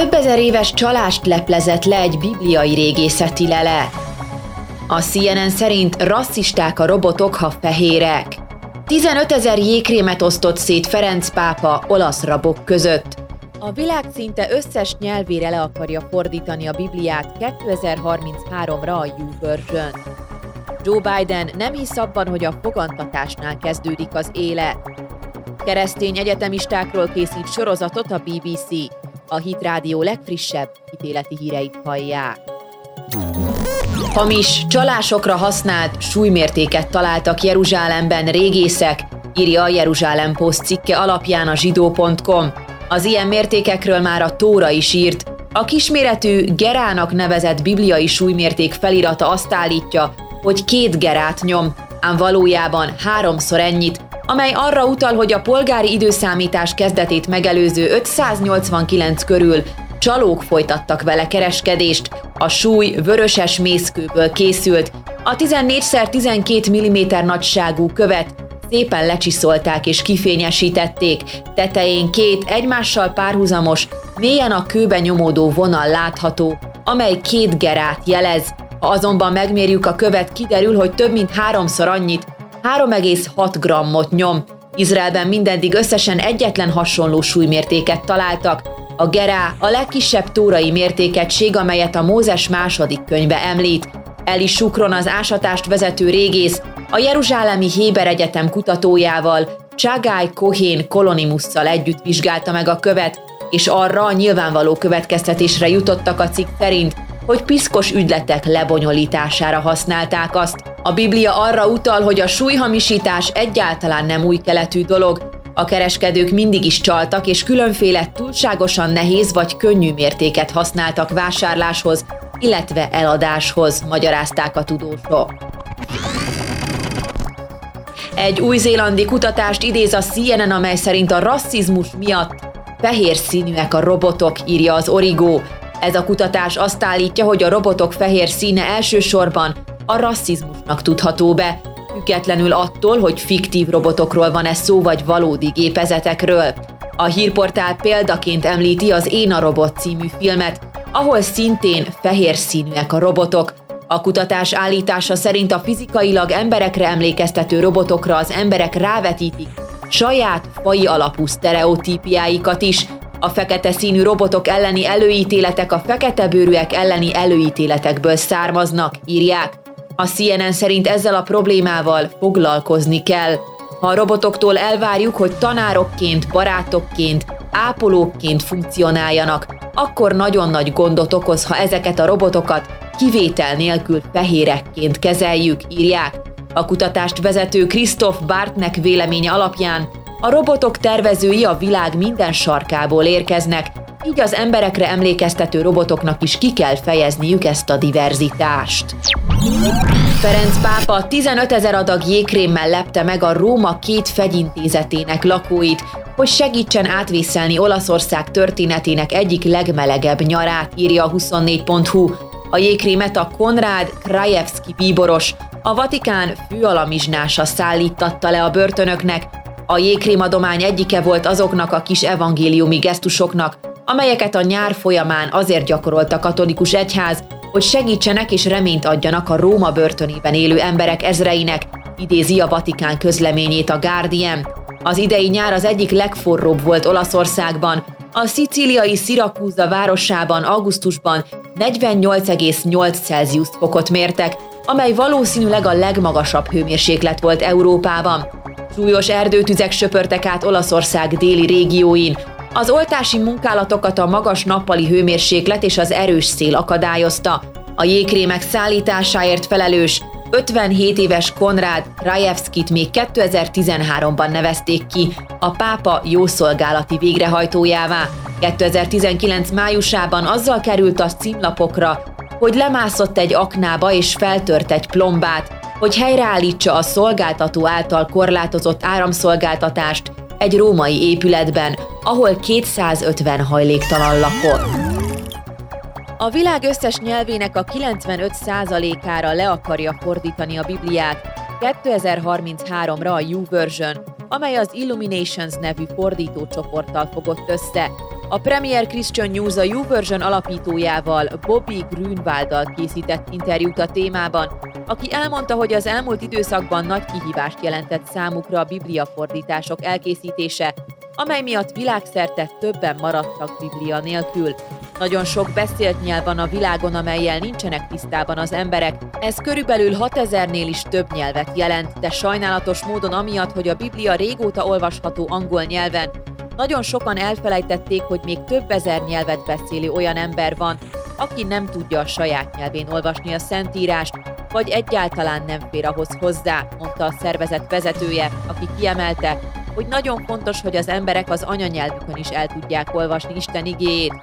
Több ezer éves csalást leplezett le egy bibliai régészeti lelet. A CNN szerint rasszisták a robotok, ha fehérek. 15 000 jégkrémet osztott szét Ferenc pápa olasz rabok között. A világ szinte összes nyelvére le akarja fordítani a Bibliát 2033-ra a YouVersion. Joe Biden nem hisz abban, hogy a fogantatásnál kezdődik az élet. Keresztény egyetemistákról készít sorozatot a BBC. A Hit Rádió legfrissebb ítéleti híreit hallják. Hamis, csalásokra használt súlymértéket találtak Jeruzsálemben régészek, írja a Jeruzsálem Post cikke alapján a zsidó.com. Az ilyen mértékekről már a Tóra is írt. A kisméretű gerának nevezett bibliai súlymérték felirata azt állítja, hogy 2 gerát nyom, ám valójában 3-szor ennyit, amely arra utal, hogy a polgári időszámítás kezdetét megelőző 589 körül csalók folytattak vele kereskedést. A súly vöröses mészkőből készült, a 14x12 mm nagyságú követ szépen lecsiszolták és kifényesítették, tetején 2 egymással párhuzamos, mélyen a kőbe nyomódó vonal látható, amely 2 gerát jelez. Ha azonban megmérjük a követ, kiderül, hogy több mint 3-szor annyit, 3,6 grammot nyom. Izraelben mindeddig összesen egyetlen hasonló súlymértéket találtak. A gerá a legkisebb tórai mértékegység, amelyet a Mózes második könyve említ. Eli Sukron, az ásatást vezető régész, a Jeruzsálemi Héber Egyetem kutatójával, Cságály Kohén Kolonimusszal együtt vizsgálta meg a követ, és arra a nyilvánvaló következtetésre jutottak a cikk szerint, hogy piszkos ügyletek lebonyolítására használták azt. A Biblia arra utal, hogy a súlyhamisítás egyáltalán nem új keletű dolog. A kereskedők mindig is csaltak, és különféle túlságosan nehéz vagy könnyű mértéket használtak vásárláshoz, illetve eladáshoz, magyarázták a tudósok. Egy új-zélandi kutatást idéz a CNN, amely szerint a rasszizmus miatt fehér színűek a robotok, írja az Origo. Ez a kutatás azt állítja, hogy a robotok fehér színe elsősorban a rasszizmusnak tudható be, függetlenül attól, hogy fiktív robotokról van-e szó, vagy valódi gépezetekről. A hírportál példaként említi az Én a robot című filmet, ahol szintén fehér színűek a robotok. A kutatás állítása szerint a fizikailag emberekre emlékeztető robotokra az emberek rávetítik saját faji alapú sztereotípiáikat is. A fekete színű robotok elleni előítéletek a feketebőrűek elleni előítéletekből származnak, írják. A CNN szerint ezzel a problémával foglalkozni kell. Ha a robotoktól elvárjuk, hogy tanárokként, barátokként, ápolókként funkcionáljanak, akkor nagyon nagy gondot okoz, ha ezeket a robotokat kivétel nélkül fehérekként kezeljük, írják. A kutatást vezető Christoph Bartnek véleménye alapján a robotok tervezői a világ minden sarkából érkeznek, így az emberekre emlékeztető robotoknak is ki kell fejezniük ezt a diverzitást. Ferenc pápa 15 000 adag jégkrémmel lepte meg a Róma 2 fegyintézetének lakóit, hogy segítsen átvészelni Olaszország történetének egyik legmelegebb nyarát, írja a 24.hu. A jégkrémet a Konrád Krajewski bíboros, a Vatikán főalamizsnása szállíttatta le a börtönöknek. A jégkrémadomány egyike volt azoknak a kis evangéliumi gesztusoknak, amelyeket a nyár folyamán azért gyakorolt a katolikus egyház, hogy segítsenek és reményt adjanak a Róma börtönében élő emberek ezreinek, idézi a Vatikán közleményét a Guardian. Az idei nyár az egyik legforróbb volt Olaszországban. A szicíliai Szirakúza városában augusztusban 48,8 Celsius fokot mértek, amely valószínűleg a legmagasabb hőmérséklet volt Európában. Súlyos erdőtüzek söpörtek át Olaszország déli régióin. Az oltási munkálatokat a magas nappali hőmérséklet és az erős szél akadályozta. A jégkrémek szállításáért felelős 57 éves Konrád Krajewskit még 2013-ban nevezték ki a pápa jószolgálati végrehajtójává. 2019 májusában azzal került a címlapokra, hogy lemászott egy aknába és feltört egy plombát, hogy helyreállítsa a szolgáltató által korlátozott áramszolgáltatást egy római épületben, ahol 250 hajléktalan lakott. A világ összes nyelvének a 95%-ára le akarja fordítani a Bibliát 2033-ra a YouVersion, amely az Illuminations nevű fordítócsoporttal fogott össze. A Premier Christian News a YouVersion alapítójával, Bobby Grünwalddal készített interjút a témában, aki elmondta, hogy az elmúlt időszakban nagy kihívást jelentett számukra a bibliafordítások elkészítése, amely miatt világszerte többen maradtak biblia nélkül. Nagyon sok beszélt nyelv van a világon, amellyel nincsenek tisztában az emberek. Ez körülbelül 6000-nél is több nyelvet jelent, de sajnálatos módon amiatt, hogy a Biblia régóta olvasható angol nyelven, nagyon sokan elfelejtették, hogy még több ezer nyelvet beszélő olyan ember van, aki nem tudja a saját nyelvén olvasni a Szentírást, vagy egyáltalán nem fér ahhoz hozzá, mondta a szervezet vezetője, aki kiemelte, hogy nagyon fontos, hogy az emberek az anyanyelvükön is el tudják olvasni Isten igéjét.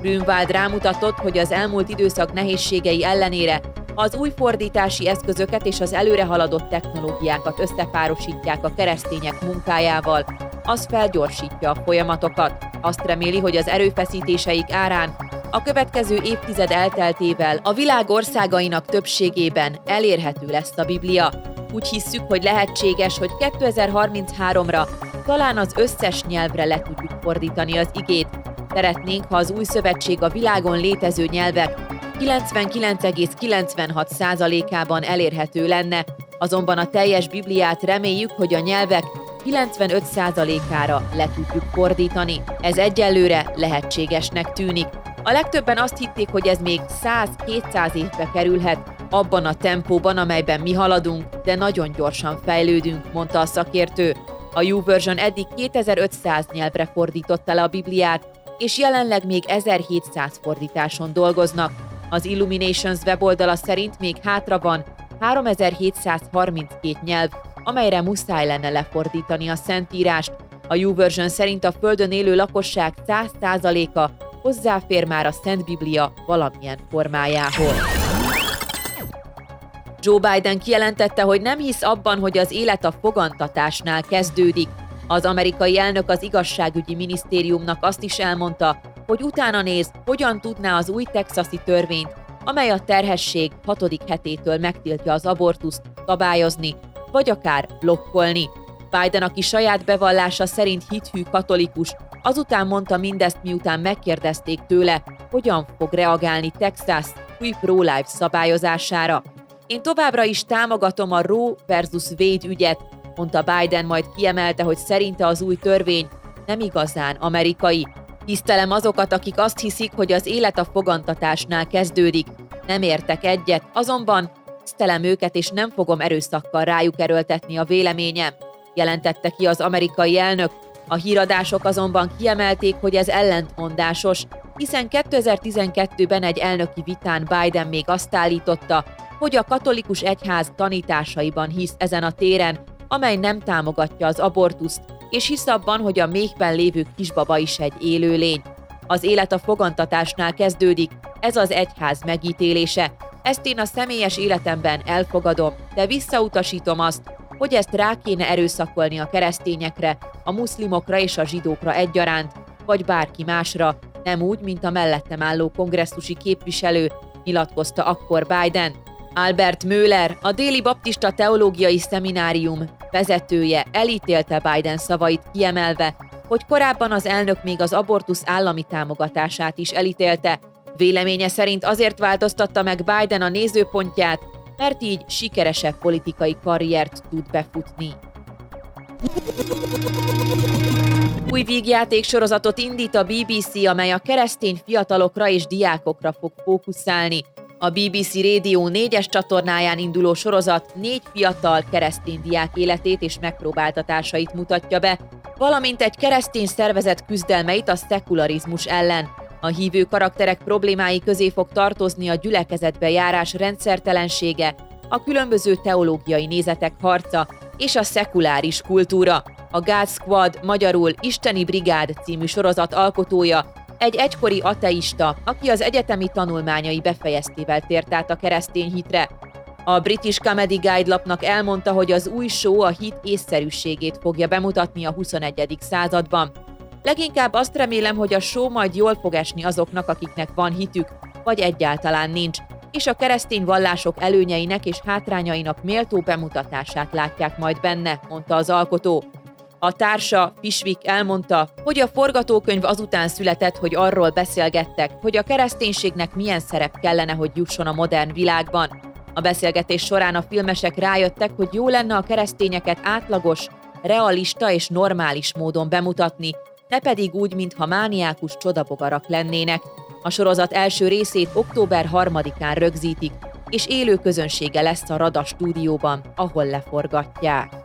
Grünwald rámutatott, hogy az elmúlt időszak nehézségei ellenére, ha az új fordítási eszközöket és az előrehaladott technológiákat összepárosítják a keresztények munkájával, az felgyorsítja a folyamatokat. Azt reméli, hogy az erőfeszítéseik árán a következő évtized elteltével a világ országainak többségében elérhető lesz a Biblia. Úgy hisszük, hogy lehetséges, hogy 2033-ra talán az összes nyelvre le tudjuk fordítani az igét. Szeretnénk, ha az új szövetség a világon létező nyelvek 99,96%-ában elérhető lenne, azonban a teljes Bibliát reméljük, hogy a nyelvek 95%-ára le tudjuk fordítani. Ez egyelőre lehetségesnek tűnik. A legtöbben azt hitték, hogy ez még 100-200 évbe kerülhet, abban a tempóban, amelyben mi haladunk, de nagyon gyorsan fejlődünk, mondta a szakértő. A YouVersion eddig 2500 nyelvre fordította le a Bibliát, és jelenleg még 1700 fordításon dolgoznak. Az Illuminations weboldala szerint még hátra van 3732 nyelv, amelyre muszáj lenne lefordítani a Szentírást. A YouVersion szerint a Földön élő lakosság 100%-a hozzáfér már a Szent Biblia valamilyen formájához. Joe Biden kijelentette, hogy nem hisz abban, hogy az élet a fogantatásnál kezdődik. Az amerikai elnök az igazságügyi minisztériumnak azt is elmondta, hogy utána néz, hogyan tudná az új texasi törvényt, amely a terhesség 6. hetétől megtiltja az abortuszt, szabályozni, vagy akár blokkolni. Biden, aki saját bevallása szerint hithű katolikus, azután mondta mindezt, miután megkérdezték tőle, hogyan fog reagálni Texas új pro-life szabályozására. Én továbbra is támogatom a Roe versus Wade ügyet, mondta Biden, majd kiemelte, hogy szerinte az új törvény nem igazán amerikai. Tisztelem azokat, akik azt hiszik, hogy az élet a fogantatásnál kezdődik. Nem értek egyet, azonban tisztelem őket, és nem fogom erőszakkal rájuk erőltetni a véleményem, jelentette ki az amerikai elnök. A híradások azonban kiemelték, hogy ez ellentmondásos, hiszen 2012-ben egy elnöki vitán Biden még azt állította, hogy a katolikus egyház tanításaiban hisz ezen a téren, amely nem támogatja az abortuszt, és hisz abban, hogy a méhben lévő kisbaba is egy élőlény. Az élet a fogantatásnál kezdődik, ez az egyház megítélése. Ezt én a személyes életemben elfogadom, de visszautasítom azt, hogy ezt rá kéne erőszakolni a keresztényekre, a muszlimokra és a zsidókra egyaránt, vagy bárki másra, nem úgy, mint a mellettem álló kongresszusi képviselő, nyilatkozta akkor Biden. Albert Möller, a Déli Baptista Teológiai Szeminárium vezetője elítélte Biden szavait, kiemelve, hogy korábban az elnök még az abortusz állami támogatását is elítélte. Véleménye szerint azért változtatta meg Biden a nézőpontját, mert így sikeresebb politikai karriert tud befutni. Új vígjátéksorozatot indít a BBC, amely a keresztény fiatalokra és diákokra fog fókuszálni. A BBC Rádió 4-es csatornáján induló sorozat 4 fiatal keresztény diák életét és megpróbáltatásait mutatja be, valamint egy keresztény szervezet küzdelmeit a szekularizmus ellen. A hívő karakterek problémái közé fog tartozni a gyülekezetbe járás rendszertelensége, a különböző teológiai nézetek harca és a szekuláris kultúra. A God Squad, magyarul Isteni Brigád című sorozat alkotója egy egykori ateista, aki az egyetemi tanulmányai befejeztével tért át a keresztény hitre. A British Comedy Guide lapnak elmondta, hogy az új show a hit észszerűségét fogja bemutatni a 21. században. Leginkább azt remélem, hogy a show majd jól fog esni azoknak, akiknek van hitük, vagy egyáltalán nincs, és a keresztény vallások előnyeinek és hátrányainak méltó bemutatását látják majd benne, mondta az alkotó. A társa, Pishvik elmondta, hogy a forgatókönyv azután született, hogy arról beszélgettek, hogy a kereszténységnek milyen szerep kellene, hogy jusson a modern világban. A beszélgetés során a filmesek rájöttek, hogy jó lenne a keresztényeket átlagos, realista és normális módon bemutatni, ne pedig úgy, mintha mániákus csodabogarak lennének. A sorozat első részét október 3-án rögzítik, és élő közönsége lesz a Rada stúdióban, ahol leforgatják.